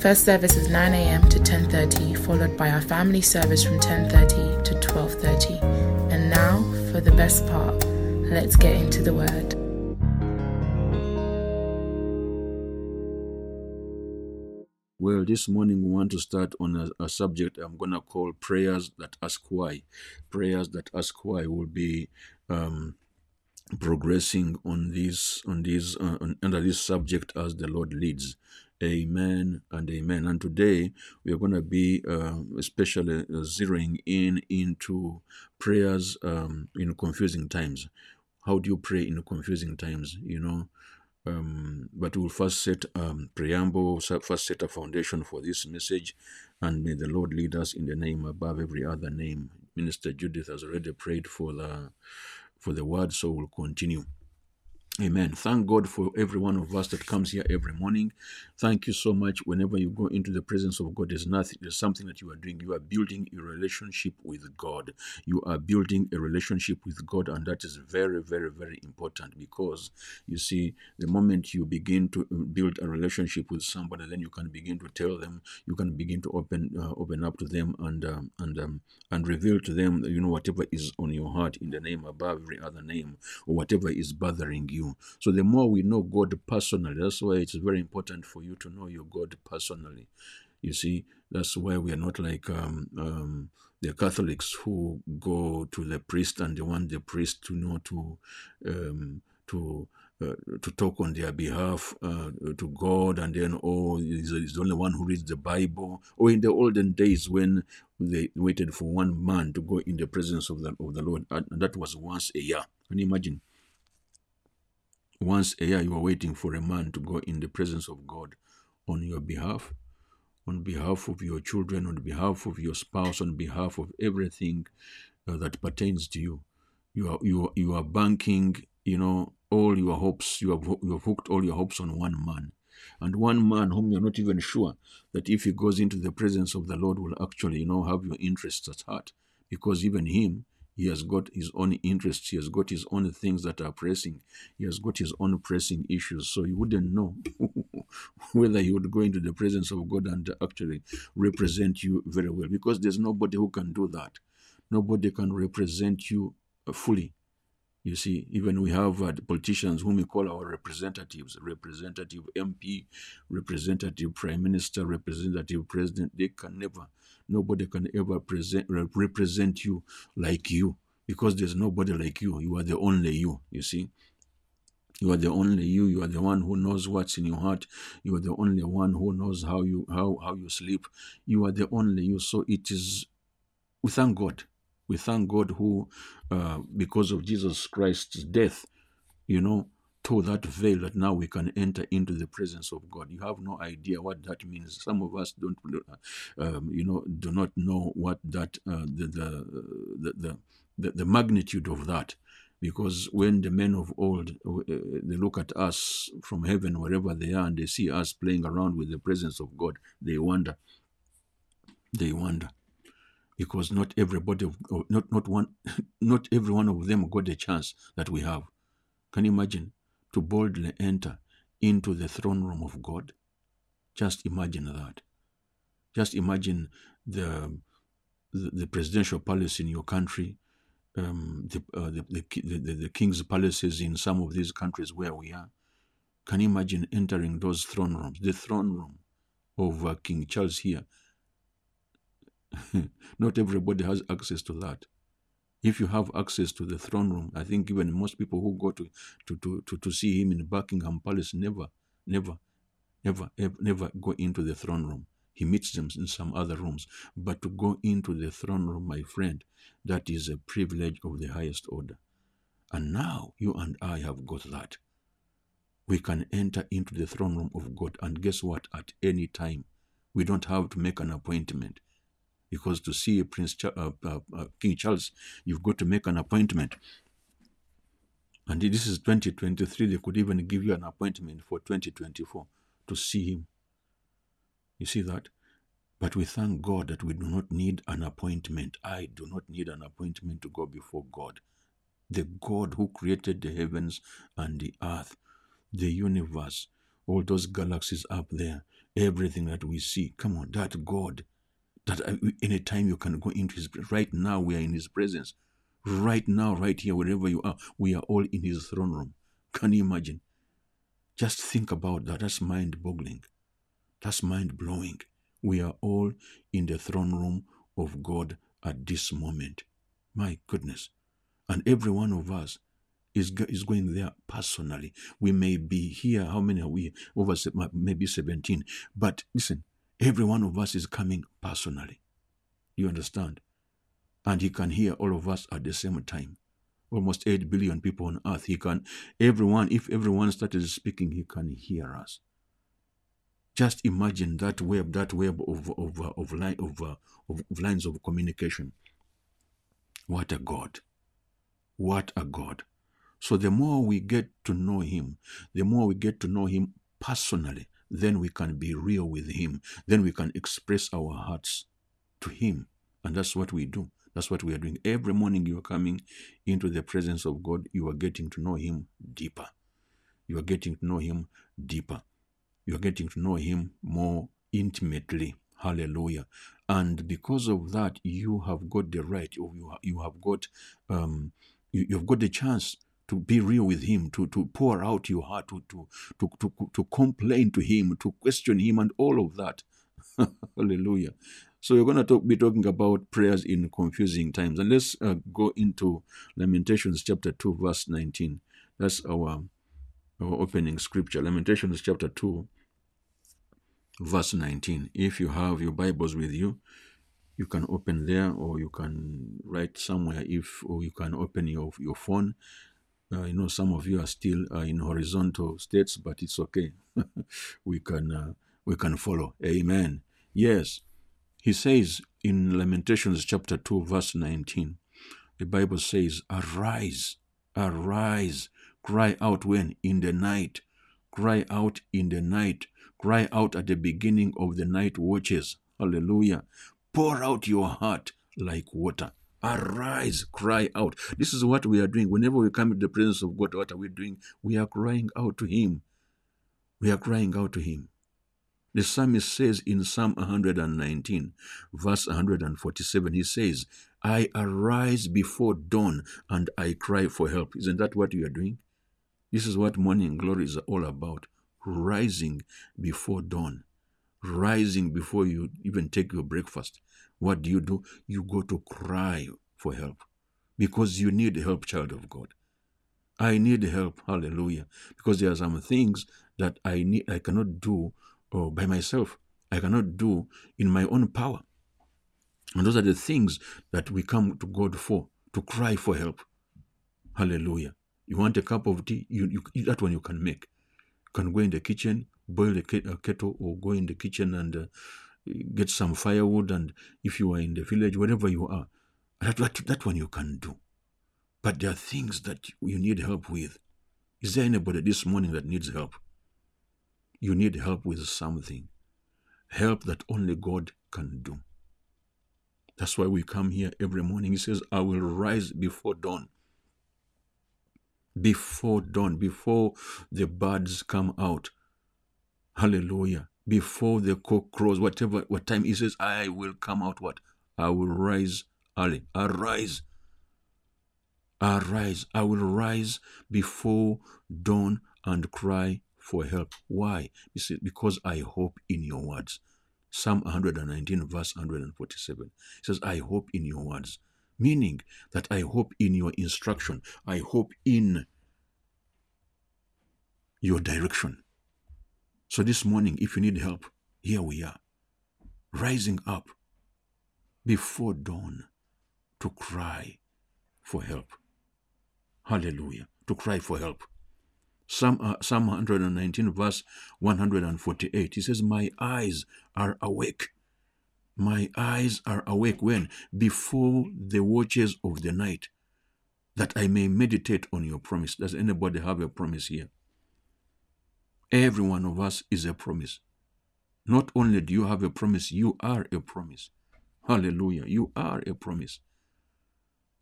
First service is 9am to 10:30, followed by our family service from 10:30 to 12:30. And now, for the best part, let's get into the word. Well, this morning we want to start on a subject I'm going to call Prayers That Ask Why. Prayers That Ask Why will be progressing under this subject as the Lord leads. Amen and amen. And today we are going to be especially zeroing into prayers in confusing times. How do you pray in confusing times? But we'll first set preamble, first set a foundation for this message, and may the Lord lead us in the name above every other name. Minister Judith has already prayed for the word, so we'll continue. Amen. Thank God for every one of us that comes here every morning. Thank you so much. Whenever you go into the presence of God, there's something that you are doing. You are building a relationship with God. You are building a relationship with God, and that is very, very, very important, because, you see, the moment you begin to build a relationship with somebody, then you can begin to tell them, you can begin to open up to them and reveal to them, whatever is on your heart in the name above every other name, or whatever is bothering you. So the more we know God personally, that's why it's very important for you to know your God personally. You see, that's why we are not like the Catholics who go to the priest and they want the priest to know to talk on their behalf to God, and then he's the only one who reads the Bible. Or in the olden days when they waited for one man to go in the presence of the Lord, and that was once a year. Can you imagine? Once a year you are waiting for a man to go in the presence of God on your behalf, on behalf of your children, on behalf of your spouse, on behalf of everything that pertains to you. You are banking, all your hopes. You have hooked all your hopes on one man, and one man whom you're not even sure that if he goes into the presence of the Lord will actually, have your interests at heart, because even him, he has got his own interests. He has got his own things that are pressing. He has got his own pressing issues. So you wouldn't know whether he would go into the presence of God and actually represent you very well, because there's nobody who can do that. Nobody can represent you fully. You see, even we have politicians whom we call our representatives, representative MP, representative prime minister, representative president. They can never, nobody can ever represent you like you, because there's nobody like you. You are the only you, you see. You are the only you. You are the one who knows what's in your heart. You are the only one who knows how you sleep. You are the only you. So it is, we thank God. We thank God who, because of Jesus Christ's death, tore that veil, that now we can enter into the presence of God. You have no idea what that means. Some of us don't, do not know what that the magnitude of that. Because when the men of old, they look at us from heaven, wherever they are, and they see us playing around with the presence of God, they wonder. They wonder. Because not every one of them got the chance that we have. Can you imagine? To boldly enter into the throne room of God. Just imagine that. Just imagine the presidential palace in your country, the king's palaces in some of these countries where we are. Can you imagine entering those throne rooms? The throne room of King Charles here. Not everybody has access to that. If you have access to the throne room, I think even most people who go to see him in Buckingham Palace never go into the throne room. He meets them in some other rooms. But to go into the throne room, my friend, that is a privilege of the highest order. And now you and I have got that. We can enter into the throne room of God, and guess what? At any time, We don't have to make an appointment. Because to see King Charles, you've got to make an appointment. And this is 2023. They could even give you an appointment for 2024 to see him. You see that? But we thank God that we do not need an appointment. I do not need an appointment to go before God. The God who created the heavens and the earth, the universe, all those galaxies up there, everything that we see. Come on, that God, that any time you can go into his presence. Right now we are in his presence. Right now, right here, wherever you are, we are all in his throne room. Can you imagine? Just think about that. That's mind-boggling. That's mind-blowing. We are all in the throne room of God at this moment. My goodness. And every one of us is going there personally. We may be here. How many are we? Over maybe 17. But listen, every one of us is coming personally. You understand? And he can hear all of us at the same time. Almost 8 billion people on earth. He can, everyone, if everyone started speaking, he can hear us. Just imagine that web of lines of communication. What a God. What a God. So the more we get to know him, the more we get to know him personally, then we can be real with him. Then we can express our hearts to him. And that's what we do. That's what we are doing. Every morning you are coming into the presence of God, you are getting to know him deeper. You are getting to know him deeper. You are getting to know him more intimately. Hallelujah. And because of that, you have got the right, you've got the chance to be real with him, to pour out your heart, to complain to him, to question him, and all of that. Hallelujah. So we're going to be talking about prayers in confusing times. And let's go into Lamentations chapter 2, verse 19. That's our opening scripture. Lamentations chapter 2, verse 19. If you have your Bibles with you, you can open there, or you can write somewhere, or you can open your phone. I know some of you are still in horizontal states, but it's okay. We can follow. Amen. Yes. He says in Lamentations chapter 2, verse 19, the Bible says, arise, arise, cry out when? In the night. Cry out in the night. Cry out at the beginning of the night watches. Hallelujah. Pour out your heart like water. Arise, cry out. This is what we are doing. Whenever we come into the presence of God, what are we doing? We are crying out to him. We are crying out to him. The psalmist says in Psalm 119, verse 147, he says, I arise before dawn and I cry for help. Isn't that what you are doing? This is what morning glory is all about. Rising before dawn. Rising before you even take your breakfast. What do? You go to cry for help. Because you need help, child of God. I need help, hallelujah. Because there are some things that I cannot do by myself. I cannot do in my own power. And those are the things that we come to God for, to cry for help. Hallelujah. You want a cup of tea? You that one you can make. You can go in the kitchen, boil a kettle, or go in the kitchen and get some firewood. And if you are in the village, wherever you are, that one you can do. But there are things that you need help with. Is there anybody this morning that needs help? You need help with something. Help that only God can do. That's why we come here every morning. He says, I will rise before dawn. Before dawn, before the birds come out. Hallelujah. Before the cock crows, what time he says, I will come out what? I will rise early. Arise. Arise. I will rise before dawn and cry for help. Why? He said, because I hope in your words. Psalm 119, verse 147. It says, I hope in your words. Meaning that I hope in your instruction. I hope in your direction. So this morning, if you need help, here we are. Rising up before dawn to cry for help. Hallelujah. To cry for help. Psalm 119, verse 148. He says, my eyes are awake. My eyes are awake when? Before the watches of the night, that I may meditate on your promise. Does anybody have a promise here? Every one of us is a promise. Not only do you have a promise, you are a promise. Hallelujah. You are a promise.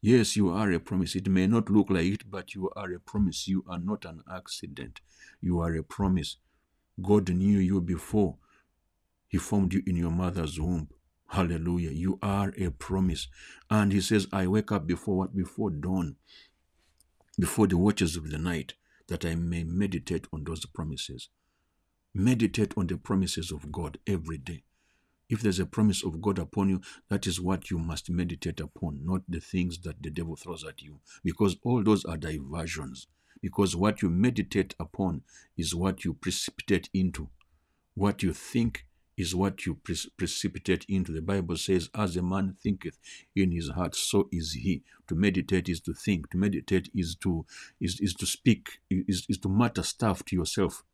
Yes, you are a promise. It may not look like it, but you are a promise. You are not an accident. You are a promise. God knew you before He formed you in your mother's womb. Hallelujah. You are a promise. And He says, I wake up before what? Before dawn, before the watches of the night, that I may meditate on those promises. Meditate on the promises of God every day. If there's a promise of God upon you, that is what you must meditate upon, not the things that the devil throws at you, because all those are diversions. Because what you meditate upon is what you precipitate into. What you think is what you precipitate into. The Bible says, as a man thinketh in his heart, so is he. To meditate is to think. To meditate is to speak, is to mutter stuff to yourself,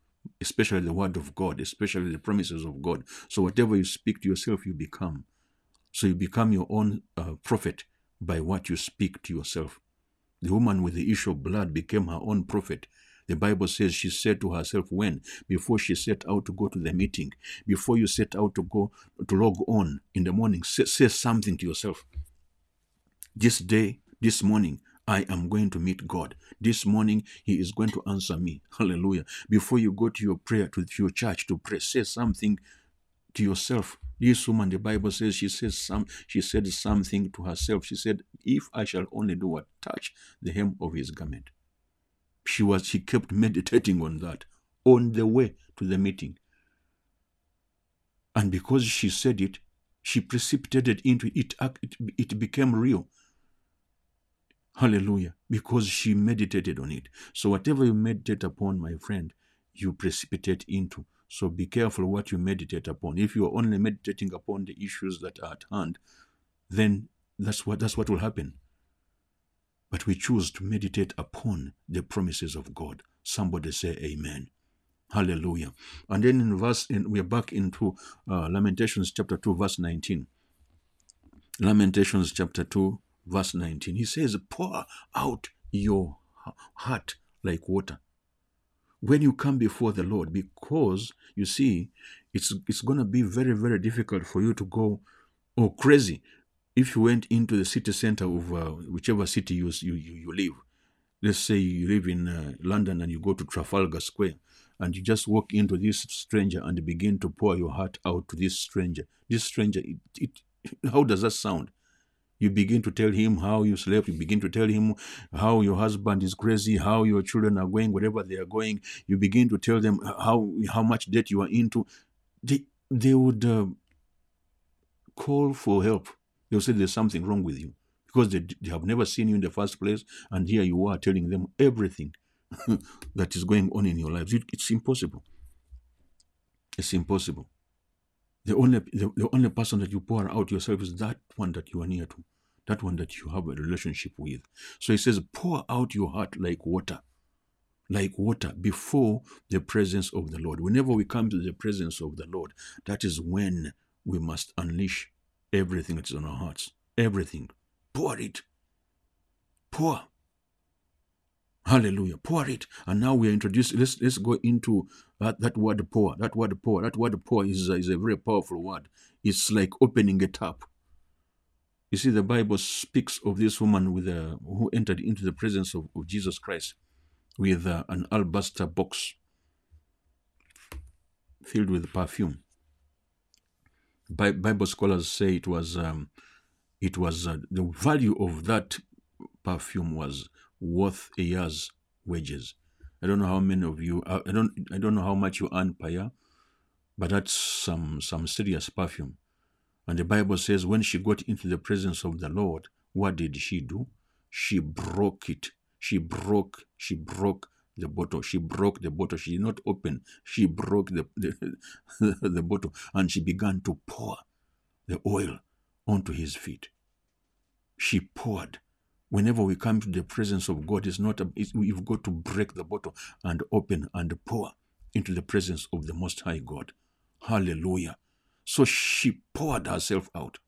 especially the word of God, especially the promises of God. So whatever you speak to yourself, you become. So you become your own prophet by what you speak to yourself. The woman with the issue of blood became her own prophet. The Bible says she said to herself when? Before she set out to go to the meeting, before you set out to go to log on in the morning, say something to yourself. This day, this morning, I am going to meet God. This morning, He is going to answer me. Hallelujah. Before you go to your prayer, to your church to pray, say something to yourself. This woman, the Bible says, she said something to herself. She said, if I shall only do what? Touch the hem of His garment. She kept meditating on that on the way to the meeting. And because she said it, she precipitated into it. It became real. Hallelujah. Because she meditated on it. So whatever you meditate upon, my friend, you precipitate into. So be careful what you meditate upon. If you are only meditating upon the issues that are at hand, then that's what will happen. But we choose to meditate upon the promises of God. Somebody say amen. Hallelujah. And then we are back into Lamentations chapter 2, verse 19. Lamentations chapter 2, verse 19. He says, pour out your heart like water when you come before the Lord. Because, you see, it's going to be very, very difficult for you to go crazy. If you went into the city center of whichever city you live, let's say you live in London and you go to Trafalgar Square and you just walk into this stranger and begin to pour your heart out to this stranger. This stranger, how does that sound? You begin to tell him how you slept. You begin to tell him how your husband is crazy, how your children are going, whatever they are going. You begin to tell them how much debt you are into. They would call for help. They'll say there's something wrong with you because they have never seen you in the first place, and here you are telling them everything that is going on in your lives. It's impossible. It's impossible. The only person that you pour out yourself is that one that you are near to, that one that you have a relationship with. So he says, pour out your heart like water before the presence of the Lord. Whenever we come to the presence of the Lord, that is when we must unleash everything that's on our hearts. Everything. Pour it. Pour. Hallelujah. Pour it. And now we are introduced. Let's go into that word pour. That word pour. That word pour is a very powerful word. It's like opening a tap. You see, the Bible speaks of this woman who entered into the presence of Jesus Christ with an alabaster box filled with perfume. Bible scholars say it was the value of that perfume was worth a year's wages. I don't know how many of you I don't know how much you earn per year, but that's some serious perfume. And the Bible says when she got into the presence of the Lord, what did she do? She broke it. She broke the bottle. She broke the bottle. She did not open. She broke the bottle, and she began to pour the oil onto His feet. She poured Whenever we come to the presence of God, we've got to break the bottle and open and pour into the presence of the Most High God. Hallelujah. So she poured herself out.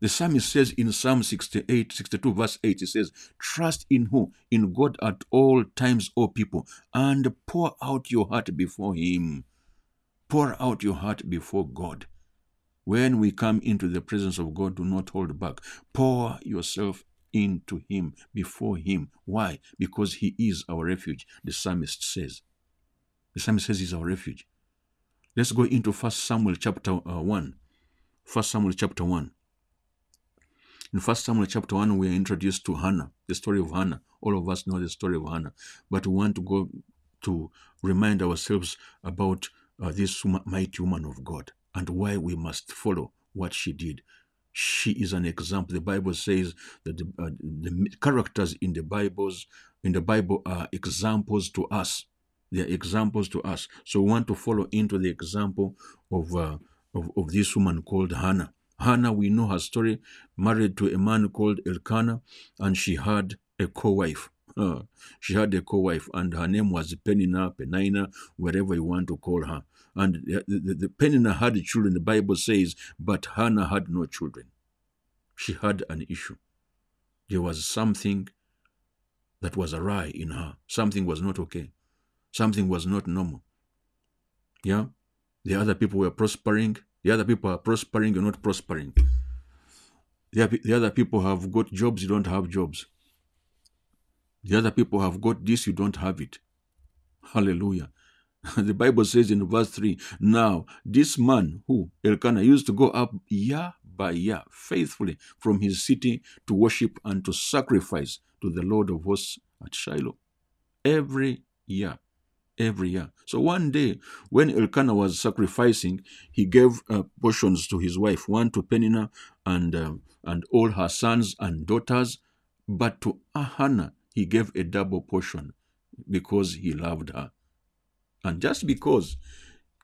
The psalmist says in Psalm 62 verse 8, he says, trust in who? In God at all times, O people, and pour out your heart before him. Pour out your heart before God. When we come into the presence of God, do not hold back. Pour yourself into him, before him. Why? Because he is our refuge, the psalmist says. The psalmist says he's our refuge. Let's go into 1 Samuel chapter 1. 1 Samuel chapter 1. In 1 Samuel chapter 1, we are introduced to Hannah, the story of Hannah. All of us know the story of Hannah. But we want to go to remind ourselves about this mighty woman of God and why we must follow what she did. She is an example. The Bible says that the characters in the Bible are examples to us. They are examples to us. So we want to follow into the example of this woman called Hannah. Hannah, we know her story, married to a man called Elkanah, and she had a co-wife. And her name was Peninnah, wherever you want to call her. And the Peninnah had children, the Bible says, but Hannah had no children. She had an issue. There was something that was awry in her. Something was not okay. Something was not normal. Yeah? The other people were prospering. The other people are prospering, you're not prospering. The other people have got jobs, you don't have jobs. The other people have got this, you don't have it. Hallelujah. The Bible says in verse 3, now this man who, Elkanah, used to go up year by year, faithfully from his city to worship and to sacrifice to the Lord of hosts at Shiloh. Every year. So one day, when Elkanah was sacrificing, he gave portions to his wife, one to Peninnah and all her sons and daughters, but to Hannah he gave a double portion because he loved her. And just because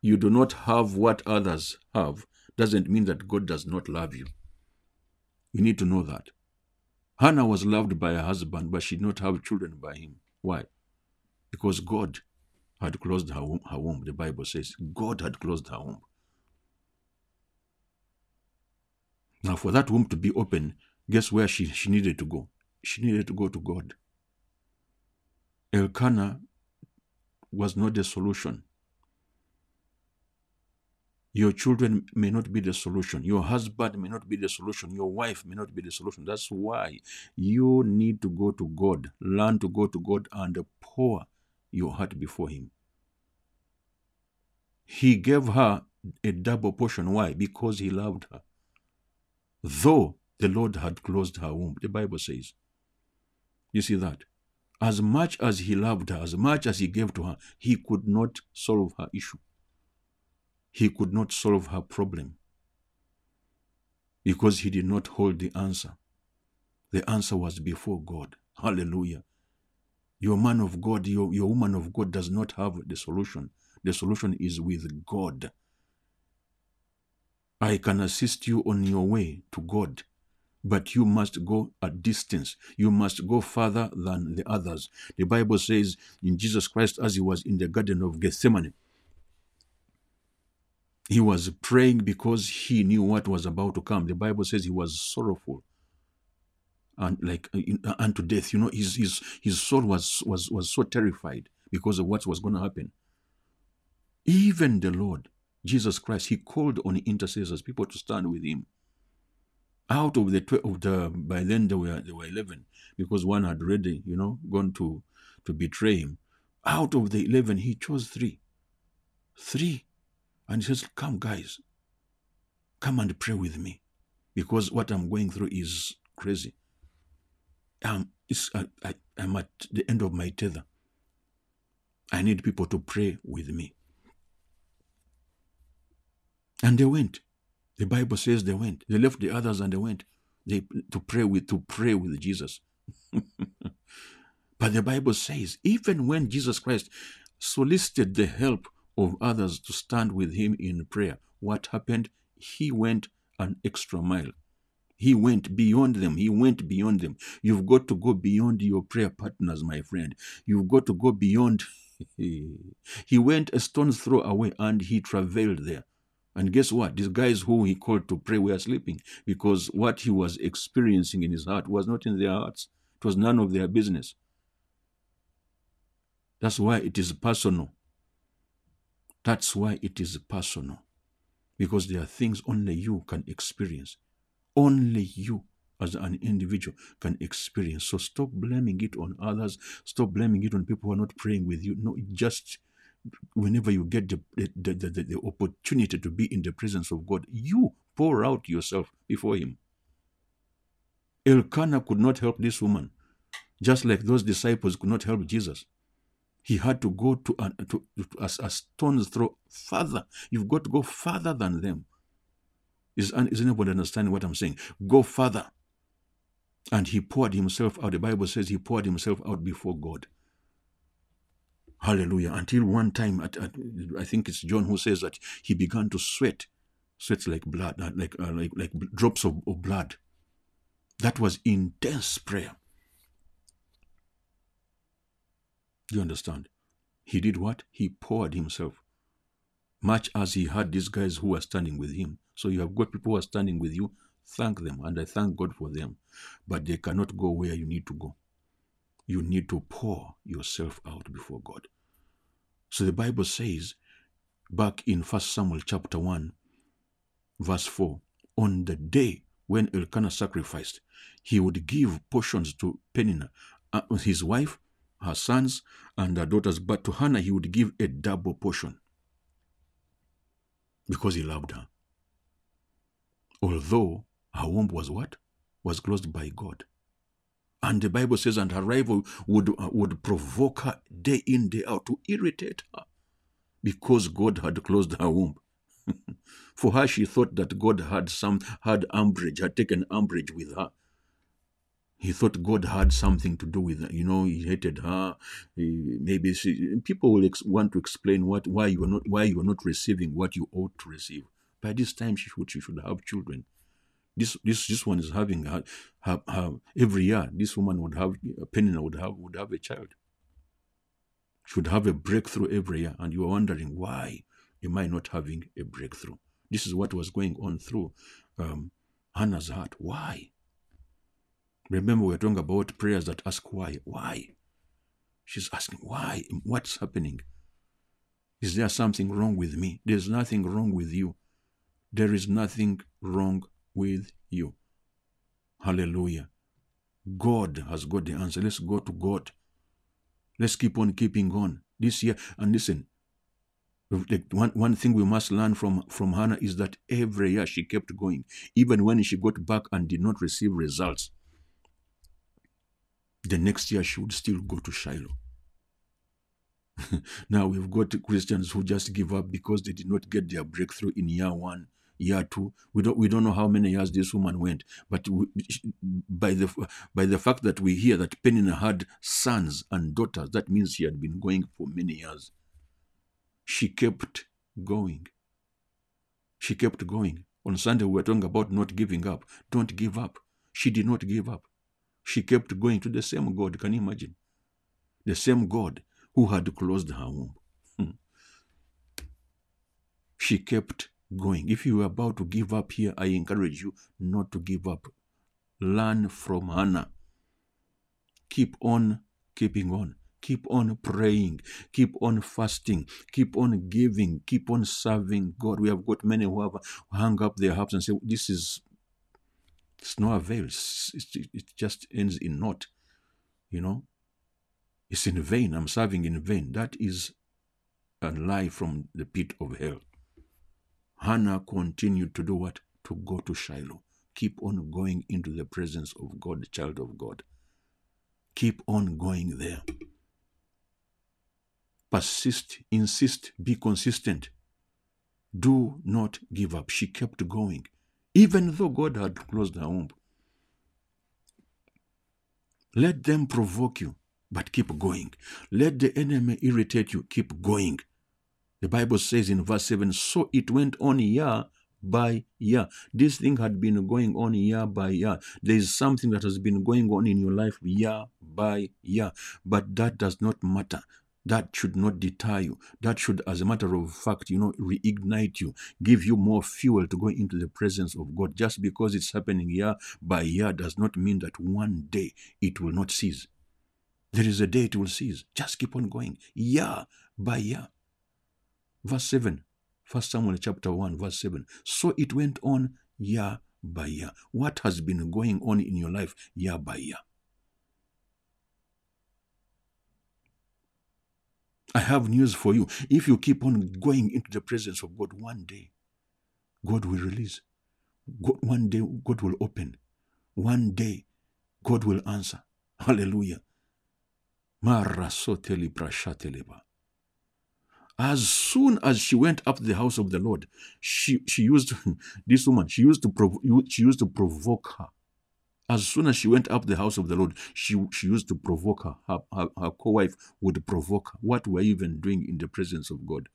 you do not have what others have doesn't mean that God does not love you. You need to know that. Hannah was loved by her husband, but she did not have children by him. Why? Because God had closed her womb. The Bible says God had closed her womb. Now for that womb to be open, guess where she needed to go? She needed to go to God. Elkanah was not the solution. Your children may not be the solution. Your husband may not be the solution. Your wife may not be the solution. That's why you need to go to God. Learn to go to God and pour your heart before him. He gave her a double portion. Why? Because he loved her. Though the Lord had closed her womb, the Bible says. You see that? As much as he loved her, as much as he gave to her, he could not solve her issue. He could not solve her problem because he did not hold the answer. The answer was before God. Hallelujah. Your man of God, your woman of God does not have the solution. The solution is with God. I can assist you on your way to God, but you must go a distance. You must go farther than the others. The Bible says in Jesus Christ, as he was in the Garden of Gethsemane, he was praying because he knew what was about to come. The Bible says he was sorrowful. And like unto death, you know, his soul was so terrified because of what was going to happen. Even the Lord, Jesus Christ, he called on intercessors, people to stand with him. Out of the 12, by then there were 11, because one had already, you know, gone to betray him. Out of the 11, he chose three, and he says, "Come, guys, come and pray with me, because what I'm going through is crazy. I'm at the end of my tether. I need people to pray with me." And they went. The Bible says they went. They left the others and they went to pray with Jesus. But the Bible says, even when Jesus Christ solicited the help of others to stand with him in prayer, what happened? He went an extra mile. He went beyond them. He went beyond them. You've got to go beyond your prayer partners, my friend. You've got to go beyond. He went a stone's throw away and he traveled there. And guess what? These guys who he called to pray were sleeping, because what he was experiencing in his heart was not in their hearts. It was none of their business. That's why it is personal. That's why it is personal. Because there are things only you can experience. Only you as an individual can experience. So stop blaming it on others. Stop blaming it on people who are not praying with you. No, just whenever you get the opportunity to be in the presence of God, you pour out yourself before him. Elkanah could not help this woman, just like those disciples could not help Jesus. He had to go to a stone's throw further. You've got to go further than them. Is anybody understanding what I'm saying? Go further. And he poured himself out. The Bible says he poured himself out before God. Hallelujah. Until one time, I think it's John who says that he began to sweat. Sweats like blood, like drops of blood. That was intense prayer. Do you understand? He did what? He poured himself. Much as he had these guys who were standing with him. So you have got people who are standing with you. Thank them, and I thank God for them. But they cannot go where you need to go. You need to pour yourself out before God. So the Bible says, back in 1 Samuel chapter 1, verse 4, on the day when Elkanah sacrificed, he would give portions to Peninnah, his wife, her sons, and her daughters, but to Hannah he would give a double portion, because he loved her. Although her womb was what? Was closed by God. And the Bible says, and her rival would provoke her day in, day out, to irritate her, because God had closed her womb. For her, she thought that God had taken umbrage with her. He thought God had something to do with her. You know, he hated her. Maybe people will want to explain why you are not receiving what you ought to receive. By this time, she should have children. This one is having her every year. This woman would have a child. Should have a breakthrough every year, and you are wondering, why am I not having a breakthrough? This is what was going on through Hannah's heart. Why? Remember, we were talking about prayers that ask why. Why? She's asking why. What's happening? Is there something wrong with me? There's nothing wrong with you. There is nothing wrong with you. Hallelujah. God has got the answer. Let's go to God. Let's keep on keeping on this year. And listen, one thing we must learn from Hannah is that every year she kept going, even when she got back and did not receive results. The next year she would still go to Shiloh. Now we've got Christians who just give up because they did not get their breakthrough in year one, year two. We don't know how many years this woman went, but by the fact that we hear that Peninnah had sons and daughters, that means she had been going for many years. She kept going. She kept going. On Sunday we were talking about not giving up. Don't give up. She did not give up. She kept going to the same God. Can you imagine? The same God who had closed her womb. She kept going. If you are about to give up here, I encourage you not to give up. Learn from Hannah. Keep on keeping on. Keep on praying. Keep on fasting. Keep on giving. Keep on serving God. We have got many who have hung up their harps and say, this is, it's no avail. It just ends in naught. You know? It's in vain. I'm serving in vain. That is a lie from the pit of hell. Hannah continued to do what? To go to Shiloh. Keep on going into the presence of God, child of God. Keep on going there. Persist, insist, be consistent. Do not give up. She kept going, even though God had closed her womb. Let them provoke you, but keep going. Let the enemy irritate you. Keep going. The Bible says in verse 7, so it went on year by year. This thing had been going on year by year. There is something that has been going on in your life year by year. But that does not matter. That should not deter you. That should, as a matter of fact, reignite you, give you more fuel to go into the presence of God. Just because it's happening year by year does not mean that one day it will not cease. There is a day it will cease. Just keep on going, year by year. Verse 7, 1 Samuel chapter 1, verse 7. So it went on year by year. What has been going on in your life year by year? I have news for you. If you keep on going into the presence of God, one day God will release. One day God will open. One day God will answer. Hallelujah. As soon as she went up to the house of the Lord, she used to provoke her. As soon as she went up the house of the Lord, she used to provoke her. Her co-wife would provoke her. What were you even doing in the presence of God?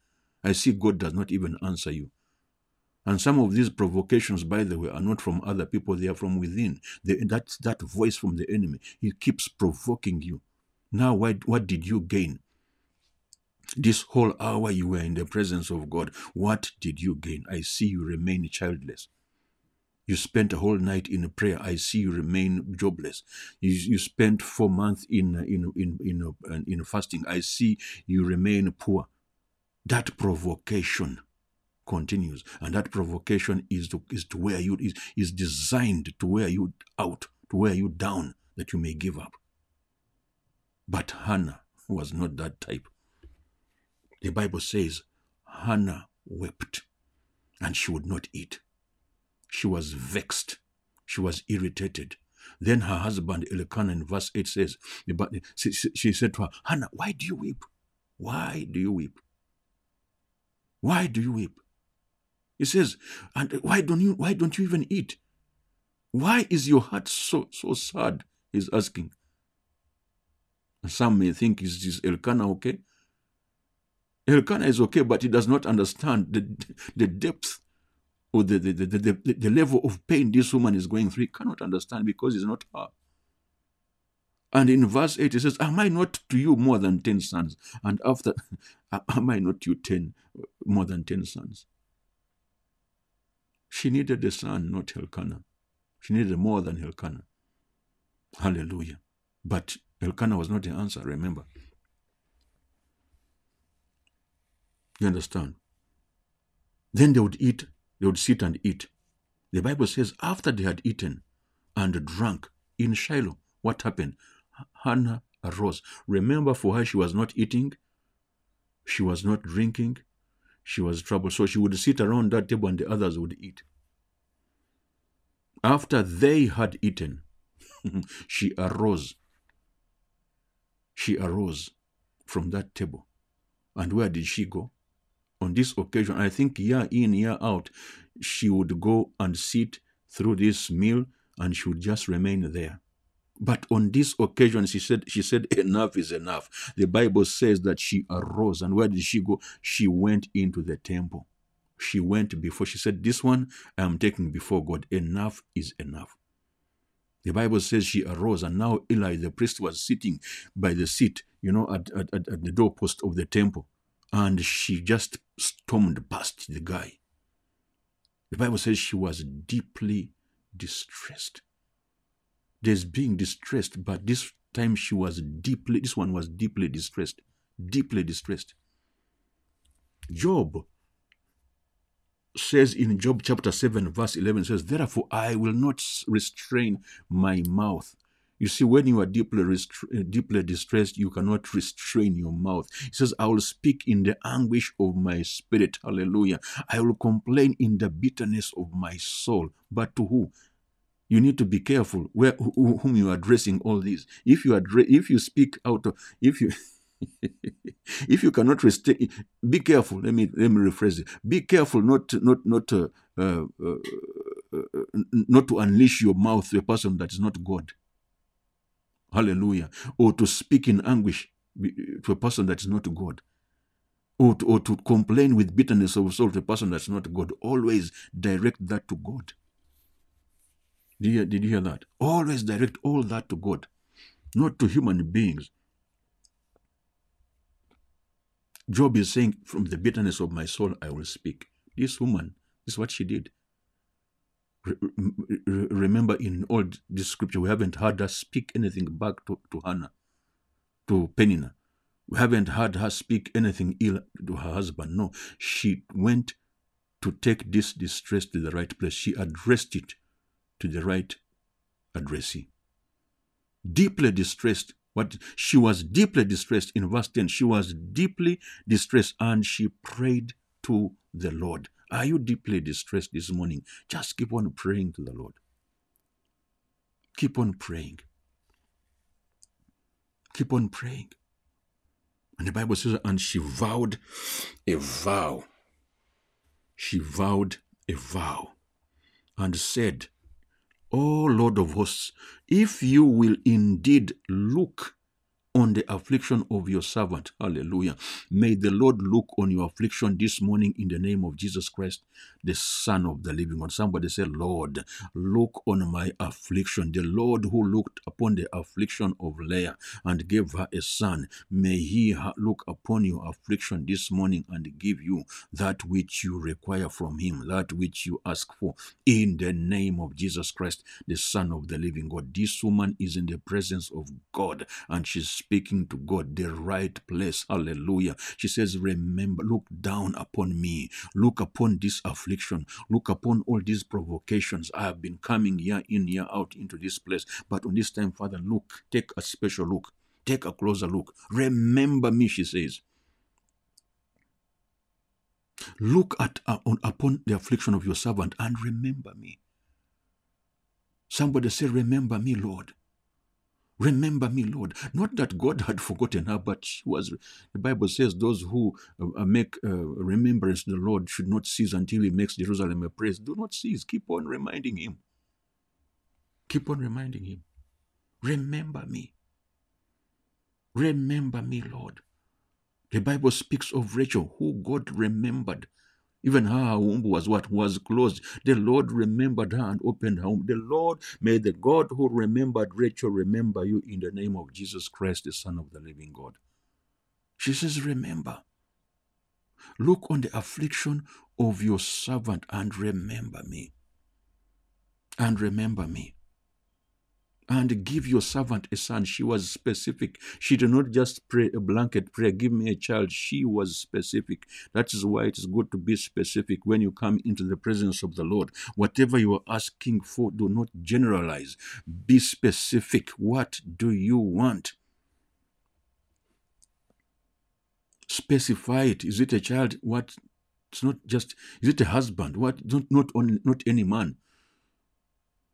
I see God does not even answer you. And some of these provocations, by the way, are not from other people. They are from within. That voice from the enemy. He keeps provoking you. Now, what did you gain? This whole hour you were in the presence of God, what did you gain? I see you remain childless. You spent a whole night in prayer. I see you remain jobless. You spent 4 months in fasting. I see you remain poor. That provocation continues, and that provocation is designed to wear you out, to wear you down, that you may give up. But Hannah was not that type. The Bible says Hannah wept, and she would not eat. She was vexed. She was irritated. Then her husband Elkanah, in verse 8, says, she said to her, Hannah, why do you weep? Why do you weep? Why do you weep? He says, and why don't you even eat? Why is your heart so sad? He's asking. Some may think, is this Elkanah okay? Elkanah is okay, but he does not understand the depth or the level of pain this woman is going through. He cannot understand because it's not her. And in verse 8 it says, am I not to you more than 10 sons? And after, am I not to you more than 10 sons? She needed a son, not Elkanah. She needed more than Elkanah. Hallelujah. But Elkanah was not the answer, remember. You understand? Then they would eat, they would sit and eat. The Bible says after they had eaten and drunk in Shiloh, what happened? Hannah arose. Remember, for her, she was not eating, she was not drinking, she was troubled. So she would sit around that table and the others would eat. After they had eaten, she arose. She arose from that table. And where did she go? On this occasion, I think year in, year out, she would go and sit through this meal and she would just remain there. But on this occasion, she said, enough is enough. The Bible says that she arose. And where did she go? She went into the temple. She went before. She said, this one I am taking before God. Enough is enough. The Bible says she arose, and now Eli the priest was sitting by the seat, at the doorpost of the temple, and she just stormed past the guy. The Bible says she was deeply distressed. There's being distressed, but this time this one was deeply distressed. Deeply distressed. Job says in Job chapter 7 verse 11, says, therefore I will not restrain my mouth. You see, when you are deeply distressed, you cannot restrain your mouth. He says, I will speak in the anguish of my spirit. Hallelujah. I will complain in the bitterness of my soul. But to who? You need to be careful whom you are addressing all this. If you cannot restrain, be careful. Let me rephrase it. Be careful not to unleash your mouth to a person that is not God. Hallelujah. Or to speak in anguish to a person that is not God. or to complain with bitterness of soul to a person that's not God. Always direct that to God. Did you hear that? Always direct all that to God, not to human beings. Job is saying, from the bitterness of my soul, I will speak. This woman, this is what she did. Remember, in all this scripture, we haven't heard her speak anything back to Hannah, to Peninnah. We haven't heard her speak anything ill to her husband. No, she went to take this distress to the right place. She addressed it to the right addressee. Deeply distressed. What she was deeply distressed in verse 10. She was deeply distressed and she prayed to the Lord. Are you deeply distressed this morning? Just keep on praying to the Lord. Keep on praying. Keep on praying. And the Bible says, and she vowed a vow. She vowed a vow and said, O Lord of hosts, if you will indeed look on the affliction of your servant, hallelujah, may the Lord look on your affliction this morning in the name of Jesus Christ, the Son of the living God. Somebody say, Lord, look on my affliction. The Lord who looked upon the affliction of Leah and gave her a son, may he look upon your affliction this morning and give you that which you require from him, that which you ask for, in the name of Jesus Christ, the Son of the living God. This woman is in the presence of God and she's speaking to God, the right place. Hallelujah. She says, remember, look down upon me. Look upon this affliction. Look upon all these provocations. I have been coming year in, year out into this place. But on this time, Father, look, take a special look. Take a closer look. Remember me, she says. Look upon the affliction of your servant and remember me. Somebody say, remember me, Lord. Remember me, Lord. Not that God had forgotten her, but she was. The Bible says those who make remembrance the Lord should not cease until he makes Jerusalem a praise. Do not cease. Keep on reminding him. Keep on reminding him. Remember me. Remember me, Lord. The Bible speaks of Rachel, who God remembered. Even her womb was what? Was closed. The Lord remembered her and opened her womb. The Lord, may the God who remembered Rachel remember you in the name of Jesus Christ, the Son of the living God. She says, remember. Look on the affliction of your servant and remember me. And remember me. And give your servant a son. She was specific. She did not just pray a blanket prayer, give me a child. She was specific. That is why it is good to be specific when you come into the presence of the Lord. Whatever you are asking for, do not generalize. Be specific. What do you want? Specify it. Is it a child? What? It's not just, is it a husband? What? Not any man.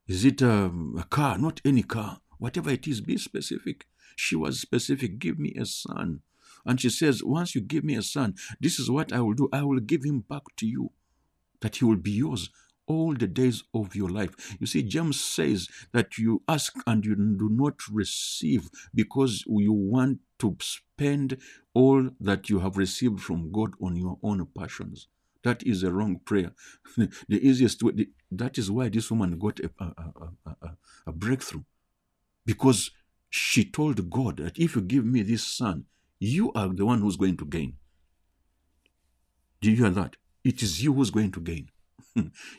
Is it a car? Not any car. Whatever it is, be specific. She was specific. Give me a son. And she says, once you give me a son, this is what I will do. I will give him back to you, that he will be yours all the days of your life. You see, James says that you ask and you do not receive because you want to spend all that you have received from God on your own passions. That is a wrong prayer. The easiest way, that is why this woman got a breakthrough. Because she told God that if you give me this son, you are the one who's going to gain. Do you hear that? It is you who's going to gain.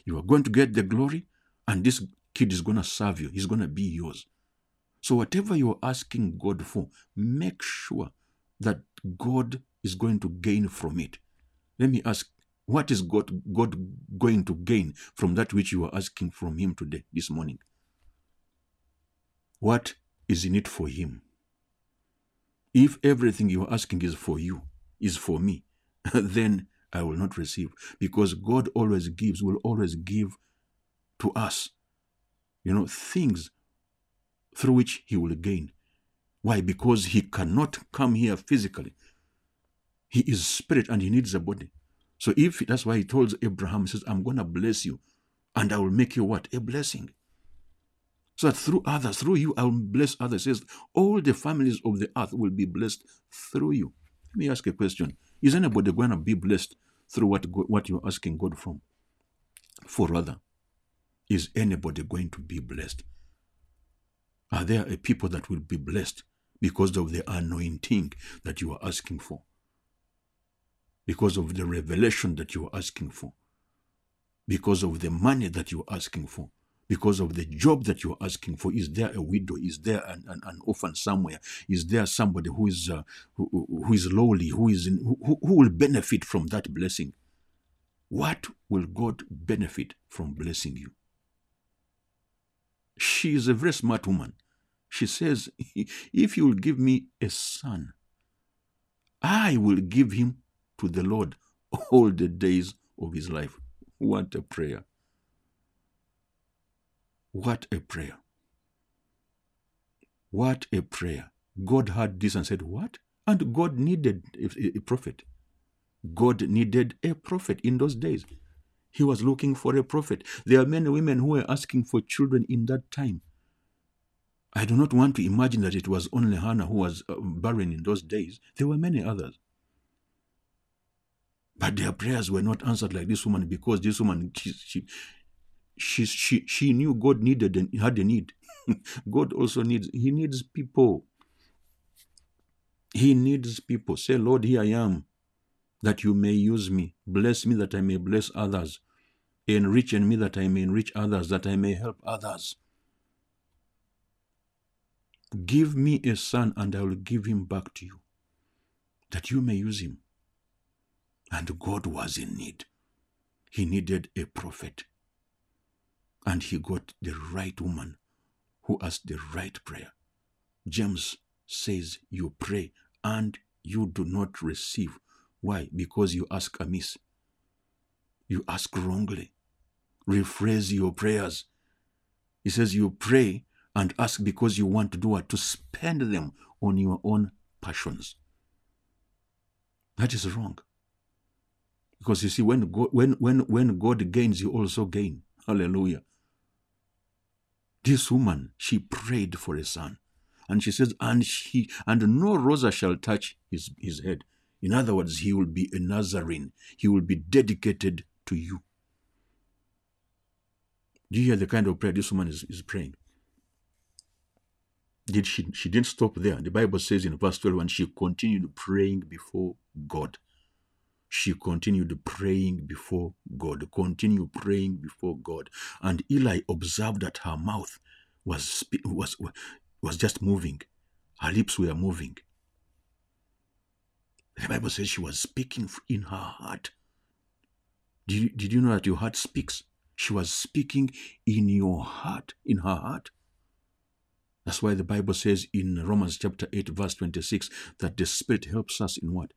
You are going to get the glory, and this kid is going to serve you. He's going to be yours. So whatever you're asking God for, make sure that God is going to gain from it. Let me ask, what is God going to gain from that which you are asking from him today, this morning? What is in it for him? If everything you are asking is for you, is for me, then I will not receive. Because God always gives, will always give to us, things through which he will gain. Why? Because he cannot come here physically. He is spirit and he needs a body. So if that's why he told Abraham, he says, I'm going to bless you and I will make you what? A blessing. So that through you, I will bless others. He says, all the families of the earth will be blessed through you. Let me ask a question. Is anybody going to be blessed through what you're asking God from? For rather, is anybody going to be blessed? Are there a people that will be blessed because of the anointing that you are asking for? Because of the revelation that you are asking for? Because of the money that you are asking for? Because of the job that you're asking for? Is there a widow? Is there an orphan somewhere? Is there somebody who is lowly, who will benefit from that blessing? What will God benefit from blessing you? She is a very smart woman. She says, if you will give me a son, I will give him to the Lord all the days of his life. What a prayer. What a prayer. What a prayer. God heard this and said, what? And God needed a prophet. God needed a prophet in those days. He was looking for a prophet. There are many women who were asking for children in that time. I do not want to imagine that it was only Hannah who was barren in those days. There were many others. But their prayers were not answered like this woman, because this woman, she knew God needed and had a need. God also needs people. He needs people. Say, Lord, here I am, that you may use me. Bless me that I may bless others. Enrich in me that I may enrich others, that I may help others. Give me a son and I will give him back to you, that you may use him. And God was in need. He needed a prophet. And he got the right woman who asked the right prayer. James says, you pray and you do not receive. Why? Because you ask amiss. You ask wrongly. Rephrase your prayers. He says you pray and ask because you want to do what? To spend them on your own passions. That is wrong. Because you see, when God gains, you also gain. Hallelujah. This woman, she prayed for a son. And she says, and no razor shall touch his head. In other words, he will be a Nazarene. He will be dedicated to you. Do you hear the kind of prayer this woman is praying? She didn't stop there. The Bible says in verse 12, and she continued praying before God. She continued praying before God. Continue praying before God. And Eli observed that her mouth was just moving. Her lips were moving. The Bible says she was speaking in her heart. Did you know that your heart speaks? She was speaking in your heart, in her heart. That's why the Bible says in Romans chapter 8, verse 26, that the Spirit helps us in what?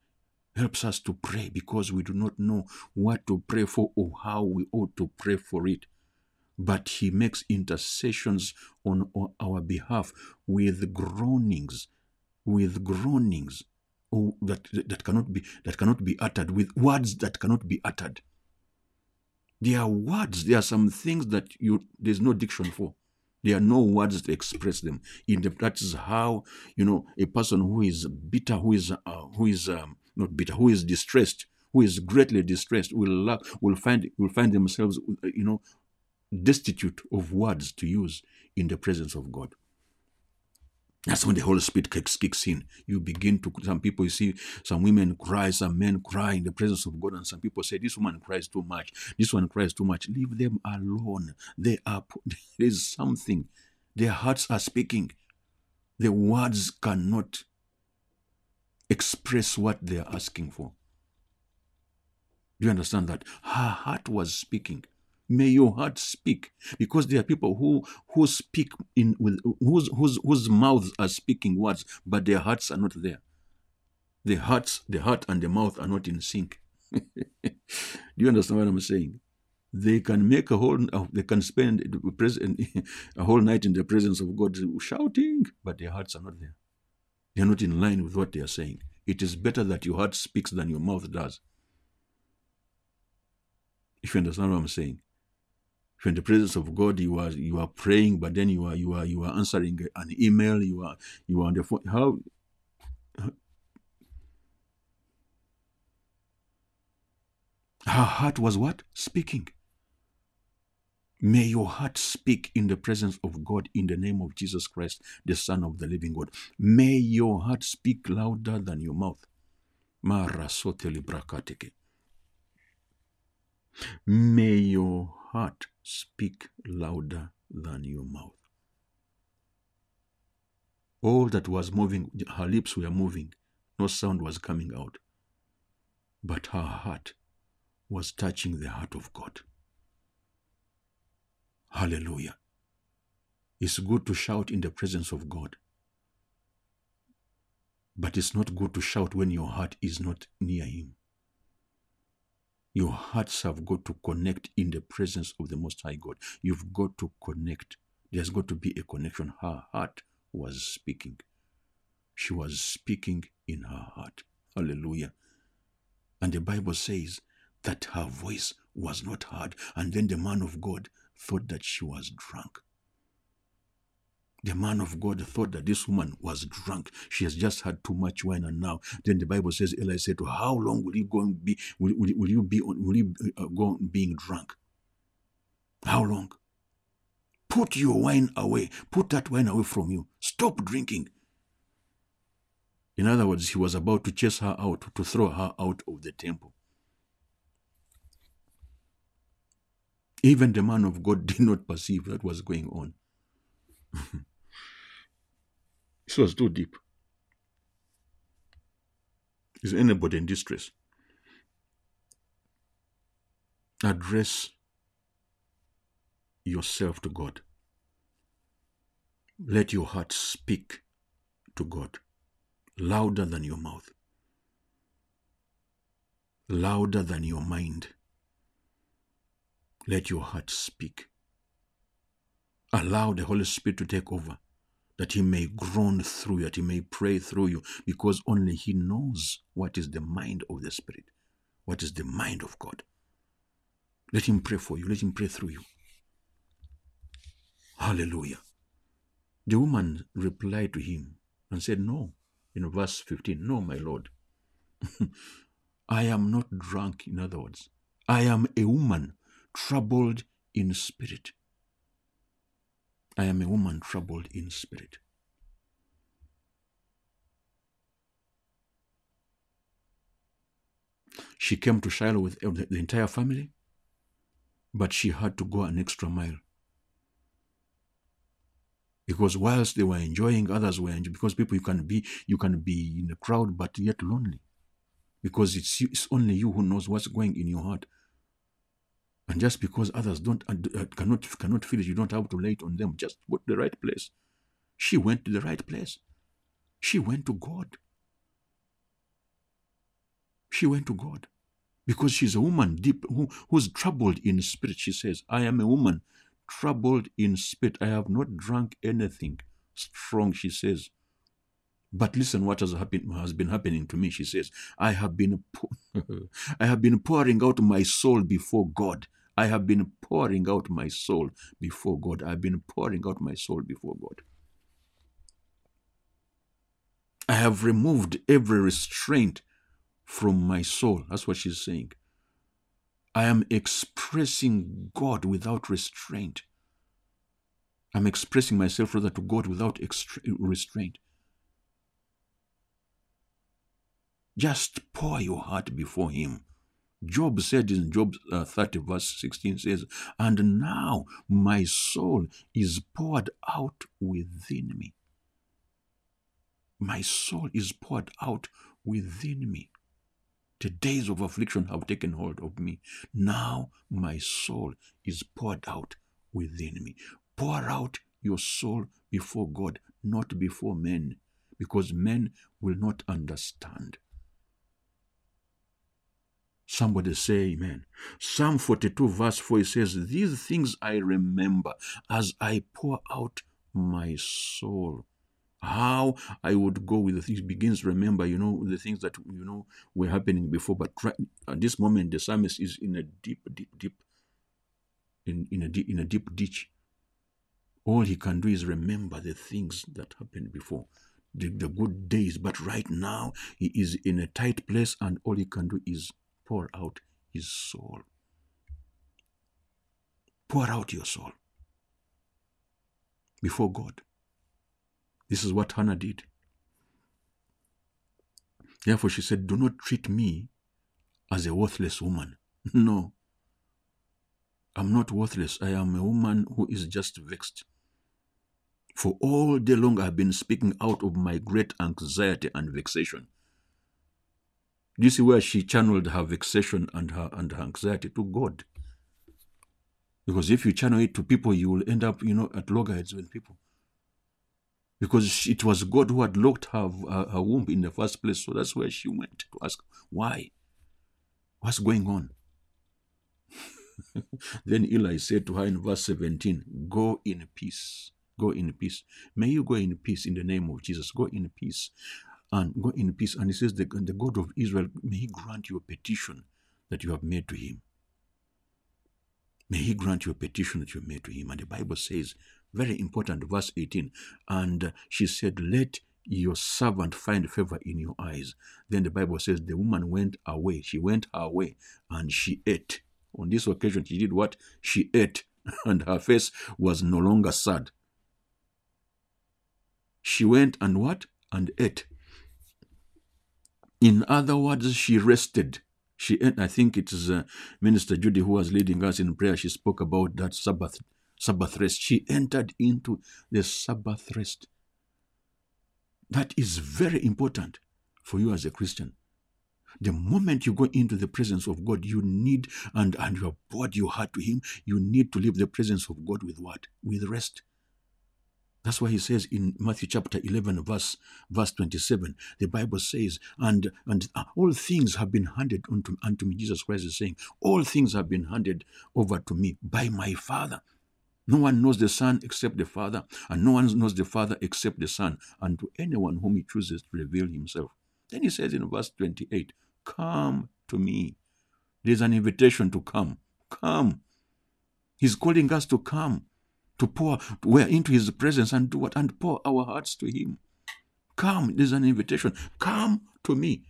Helps us to pray, because we do not know what to pray for or how we ought to pray for it. But he makes intercessions on our behalf with groanings. Oh, that cannot be uttered, with words that cannot be uttered. There are words, there are some things that there's no diction for. There are no words to express them. That is how, a person who is bitter, who is distressed, who is greatly distressed, will find themselves, destitute of words to use in the presence of God. That's when the Holy Spirit kicks in. You begin to, some people, you see, some women cry, some men cry in the presence of God, and some people say, this woman cries too much, this one cries too much. Leave them alone. There is something. Their hearts are speaking. The words cannot express what they are asking for. Do you understand that? Her heart was speaking. May your heart speak, because there are people who speak in with whose mouths are speaking words, but their hearts are not there. The heart and the mouth are not in sync. Do you understand what I'm saying? They can make spend a whole night in the presence of God shouting, but their hearts are not there. They are not in line with what they are saying. It is better that your heart speaks than your mouth does. If you understand what I'm saying. If you're in the presence of God, you are praying, but then you are answering an email. You are on the phone. How Her heart was what? Speaking. May your heart speak in the presence of God in the name of Jesus Christ, the Son of the living God. May your heart speak louder than your mouth. May your heart speak louder than your mouth. All that was moving, her lips were moving. No sound was coming out. But her heart was touching the heart of God. Hallelujah. It's good to shout in the presence of God. But it's not good to shout when your heart is not near Him. Your hearts have got to connect in the presence of the Most High God. You've got to connect. There's got to be a connection. Her heart was speaking. She was speaking in her heart. Hallelujah. And the Bible says that her voice was not heard. And then the man of God thought that she was drunk. The man of God thought that this woman was drunk. She has just had too much wine, and now then the Bible says, Eli said to her, how long will you go and be? Will you go on being drunk? How long? Put your wine away. Put that wine away from you. Stop drinking. In other words, he was about to chase her out, to throw her out of the temple. Even the man of God did not perceive what was going on. This was too deep. Is anybody in distress? Address yourself to God. Let your heart speak to God louder than your mouth, louder than your mind. Let your heart speak. Allow the Holy Spirit to take over, that He may groan through you, that He may pray through you, because only He knows what is the mind of the Spirit, what is the mind of God. Let Him pray for you. Let Him pray through you. Hallelujah. The woman replied to him and said, no, in verse 15, no, my Lord, I am not drunk. In other words, I am a woman troubled in spirit. I am a woman troubled in spirit. She came to Shiloh with the entire family, but she had to go an extra mile. Because whilst they were enjoying, others were enjoying. Because people, you can be in the crowd, but yet lonely. Because it's only you who knows what's going in your heart. And just because others cannot feel it, you don't have to lay it on them. Just go to the right place. She went to the right place. She went to God. She went to God. Because she's a woman who's troubled in spirit. She says, I am a woman troubled in spirit. I have not drunk anything strong, she says. But listen what has been happening to me, she says. I have been pouring out my soul before God. I have been pouring out my soul before God. I've been pouring out my soul before God. I have removed every restraint from my soul. That's what she's saying. I am expressing God without restraint. I'm expressing myself rather to God without restraint. Just pour your heart before Him. Job said in Job 30 verse 16 says, and now my soul is poured out within me. My soul is poured out within me. The days of affliction have taken hold of me. Now my soul is poured out within me. Pour out your soul before God, not before men, because men will not understand. Somebody say amen. Psalm 42 verse 4, it says, these things I remember as I pour out my soul. How I would go with the things. Begins remember, the things that, were happening before. But at this moment, the psalmist is in a deep ditch. All he can do is remember the things that happened before. The good days. But right now, he is in a tight place, and all he can do is pour out his soul. Pour out your soul before God. This is what Hannah did. Therefore she said, do not treat me as a worthless woman. No, I'm not worthless. I am a woman who is just vexed. For all day long I've been speaking out of my great anxiety and vexation. Do you see where she channeled her vexation and her anxiety? To God. Because if you channel it to people, you will end up, at loggerheads with people. Because it was God who had locked her womb in the first place. So that's where she went to ask, why? What's going on? Then Eli said to her in verse 17, go in peace. Go in peace. May you go in peace in the name of Jesus. Go in peace. And go in peace. And he says, the God of Israel, may he grant your petition that you have made to him. May he grant your petition that you have made to him. And the Bible says, very important, verse 18, and she said, let your servant find favor in your eyes. Then the Bible says, the woman went away. She went her way and she ate. On this occasion, she did what? She ate, and her face was no longer sad. She went and what? And ate. In other words, she rested. She ate. I think it is Minister Judith who was leading us in prayer. She spoke about that Sabbath rest. She entered into the Sabbath rest. That is very important for you as a Christian. The moment you go into the presence of God, you need, and you are poured your heart to him, you need to leave the presence of God with what? With rest. That's why he says in Matthew chapter 11, verse 27, the Bible says, and all things have been handed unto me. Jesus Christ is saying, all things have been handed over to me by my Father. No one knows the Son except the Father, and no one knows the Father except the Son, and to anyone whom he chooses to reveal himself. Then he says in verse 28, come to me. There's an invitation to come. Come. He's calling us to come. To pour where into his presence and do what? And pour our hearts to him. Come, there's an invitation. Come to me.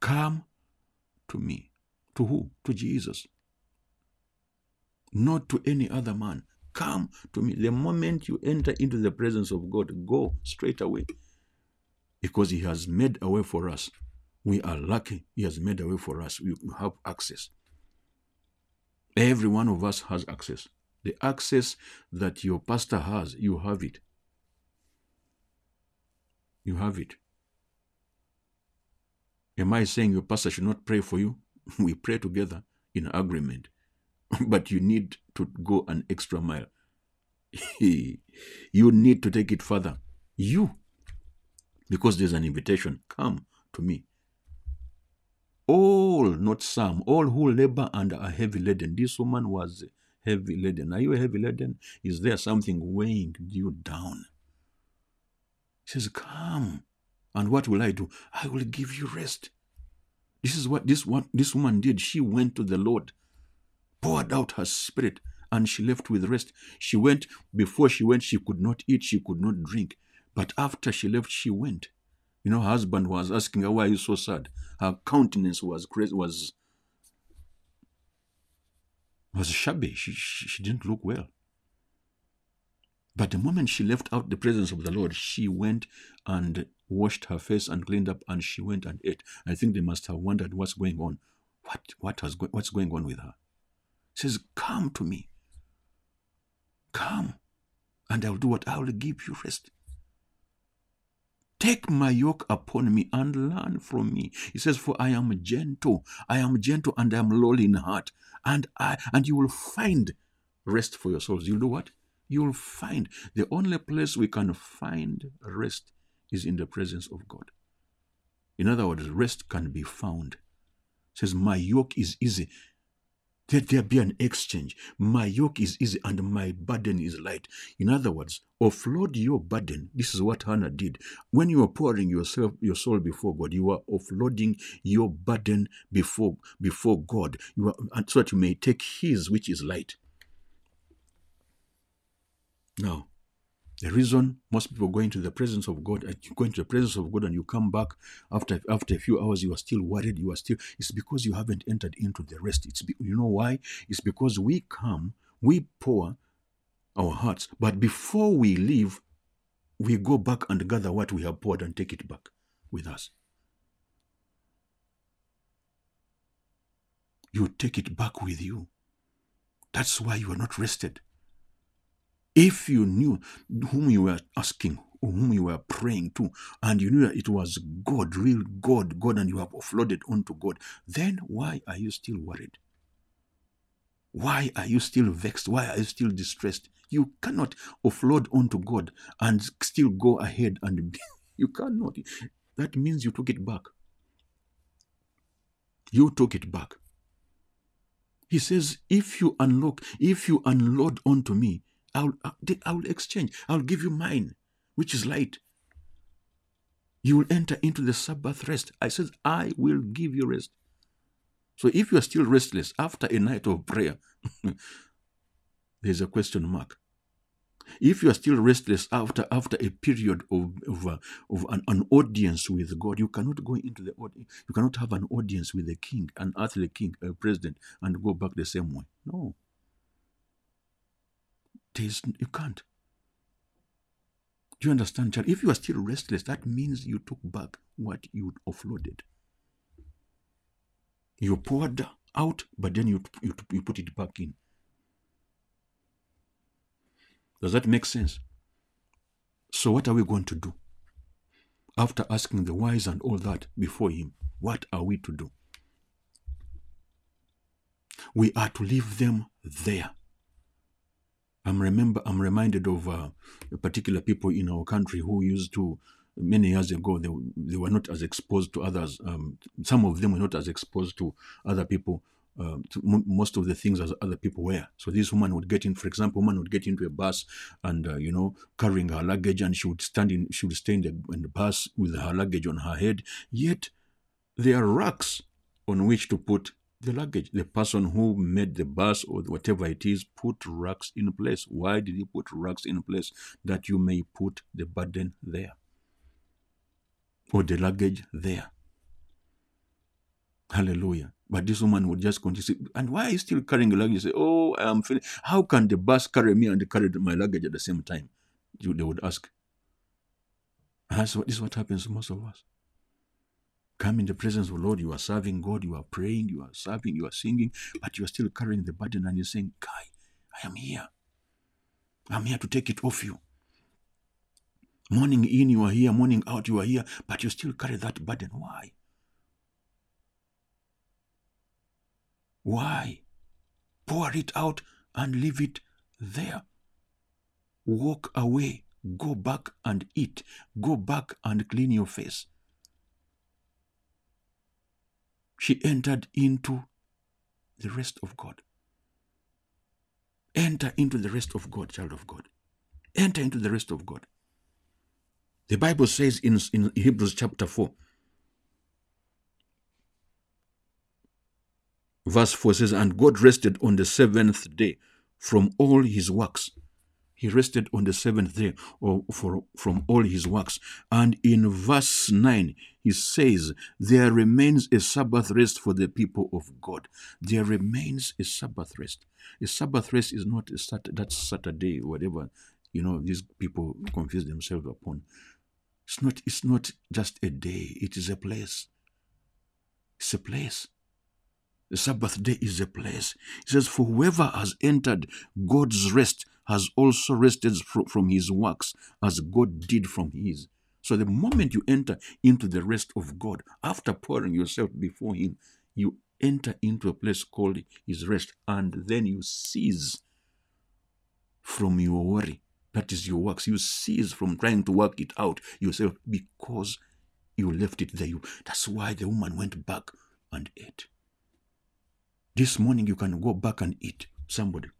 Come to me. To who? To Jesus. Not to any other man. Come to me. The moment you enter into the presence of God, go straight away. Because he has made a way for us. We are lucky. He has made a way for us. We have access. Every one of us has access. The access that your pastor has, you have it. You have it. Am I saying your pastor should not pray for you? We pray together in agreement. But you need to go an extra mile. You need to take it further. You. Because there's an invitation. Come to me. All, not some, all who labor and are heavy laden. This woman was heavy laden. Are you heavy laden? Is there something weighing you down? She says, come. And what will I do? I will give you rest. This is what this woman did. She went to the Lord, poured out her spirit, and she left with rest. She went. Before she went, she could not eat, she could not drink. But after she left, she went. Her husband was asking her, why are you so sad? Her countenance was crazy, was shabby. She didn't look well. But the moment she left out the presence of the Lord, she went and washed her face and cleaned up, and she went and ate. I think they must have wondered what's going on. What's going on with her? She says, come to me. Come, and I'll do what? I will give you rest. Take my yoke upon me and learn from me. He says, for I am gentle and I am lowly in heart. And you will find rest for your souls. You'll do what? You'll find. The only place we can find rest is in the presence of God. In other words, rest can be found. He says, my yoke is easy. Let there be an exchange. My yoke is easy and my burden is light. In other words, offload your burden. This is what Hannah did. When you are pouring your soul before God, you are offloading your burden before God. So that you may take his, which is light. Now, The reason most people go into the presence of God, and you go into the presence of God and you come back after a few hours, you are still worried, you are still, it's because you haven't entered into the rest. You know why? It's because we come, we pour our hearts, but before we leave, we go back and gather what we have poured and take it back with us. You take it back with you. That's why you are not rested. If you knew whom you were asking, whom you were praying to, and you knew that it was God, real God, and you have offloaded onto God, then why are you still worried? Why are you still vexed? Why are you still distressed? You cannot offload onto God and still go ahead and be. You cannot. That means you took it back. You took it back. He says, if you unload onto me, I'll exchange. I'll give you mine, which is light. You will enter into the Sabbath rest. I said, I will give you rest. So if you are still restless after a night of prayer, there's a question mark. If you are still restless after a period of an audience with God, you cannot go into the audience. You cannot have an audience with a king, an earthly king, a president, and go back the same way. No. You can't. Do you understand, child? If you are still restless, that means you took back what you offloaded. You poured out, but then you put it back in. Does that make sense? So what are we going to do? After asking the wise and all that before him, what are we to do? We are to leave them there. I'm reminded of particular people in our country who used to, many years ago, they were not as exposed to others. Some of them were not as exposed to other people, to most of the things as other people were. So this woman would get in, for example, a bus and, carrying her luggage, and she would stay in the bus with her luggage on her head. Yet there are racks on which to put the luggage. The person who made the bus or whatever it is put racks in place. Why did he put racks in place? That you may put the burden there or the luggage there. Hallelujah. But this woman would just continue. And why are you still carrying the luggage? You say, oh, I'm feeling. How can the bus carry me and carry my luggage at the same time? They would ask. And so this is what happens to most of us. Come in the presence of the Lord, you are serving God, you are praying, you are serving, you are singing, but you are still carrying the burden and you're saying, Kai, I am here. I'm here to take it off you. Morning in, you are here, morning out, you are here, but you still carry that burden. Why? Why? Pour it out and leave it there. Walk away, go back and eat, go back and clean your face. She entered into the rest of God. Enter into the rest of God, child of God. Enter into the rest of God. The Bible says in Hebrews chapter 4, verse 4 says, and God rested on the seventh day from all his works. He rested on the seventh day from all his works. And in verse 9, he says, there remains a Sabbath rest for the people of God. There remains a Sabbath rest. A Sabbath rest is not that Saturday, whatever, these people confuse themselves upon. It's not just a day. It is a place. It's a place. The Sabbath day is a place. It says, for whoever has entered God's rest has also rested from his works as God did from his. So the moment you enter into the rest of God, after pouring yourself before him, you enter into a place called his rest, and then you cease from your worry. That is your works. You cease from trying to work it out yourself because you left it there. That's why the woman went back and ate. This morning you can go back and eat, somebody.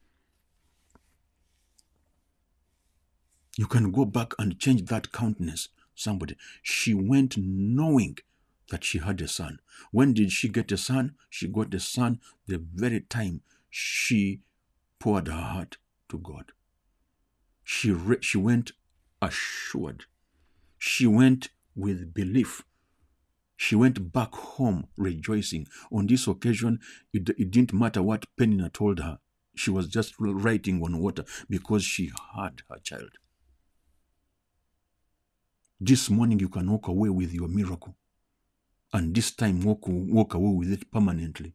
You can go back and change that countenance, somebody. She went knowing that she had a son. When did she get a son? She got a son the very time she poured her heart to God. She went assured. She went with belief. She went back home rejoicing. On this occasion, it didn't matter what Peninnah told her. She was just writing on water because she had her child. This morning, you can walk away with your miracle. And this time, walk away with it permanently.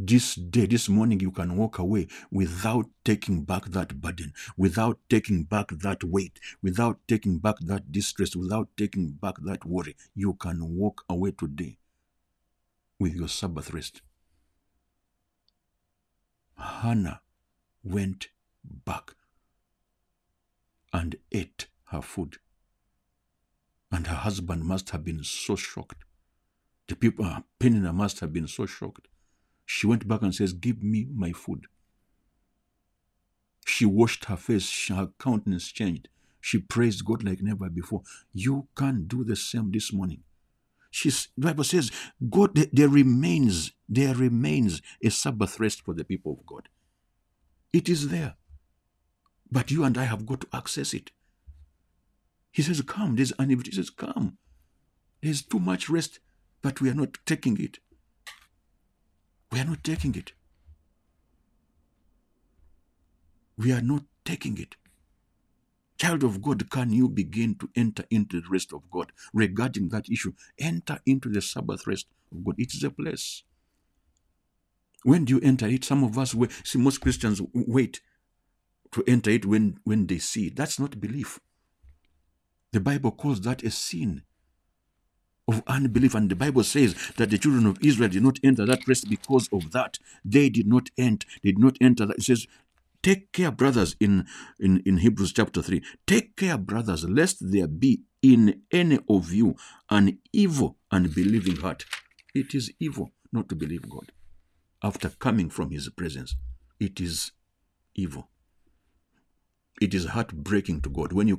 This day, this morning, you can walk away without taking back that burden, without taking back that weight, without taking back that distress, without taking back that worry. You can walk away today with your Sabbath rest. Hannah went back and ate her food. And her husband must have been so shocked. The people, Peninnah must have been so shocked. She went back and says, give me my food. She washed her face, her countenance changed. She praised God like never before. You can do the same this morning. The Bible says, God, there remains a Sabbath rest for the people of God. It is there. But you and I have got to access it. He says, come. There's anonymity. He says, come. There's too much rest, but we are not taking it. We are not taking it. We are not taking it. Child of God, can you begin to enter into the rest of God? Regarding that issue, enter into the Sabbath rest of God. It is a place. When do you enter it? Some of us, most Christians wait to enter it when they see it. That's not belief. The Bible calls that a sin of unbelief. And the Bible says that the children of Israel did not enter that rest because of that. They did not enter. It says, take care, brothers, in Hebrews chapter 3. Take care, brothers, lest there be in any of you an evil and believing heart. It is evil not to believe God after coming from his presence. It is evil. It is heartbreaking to God when you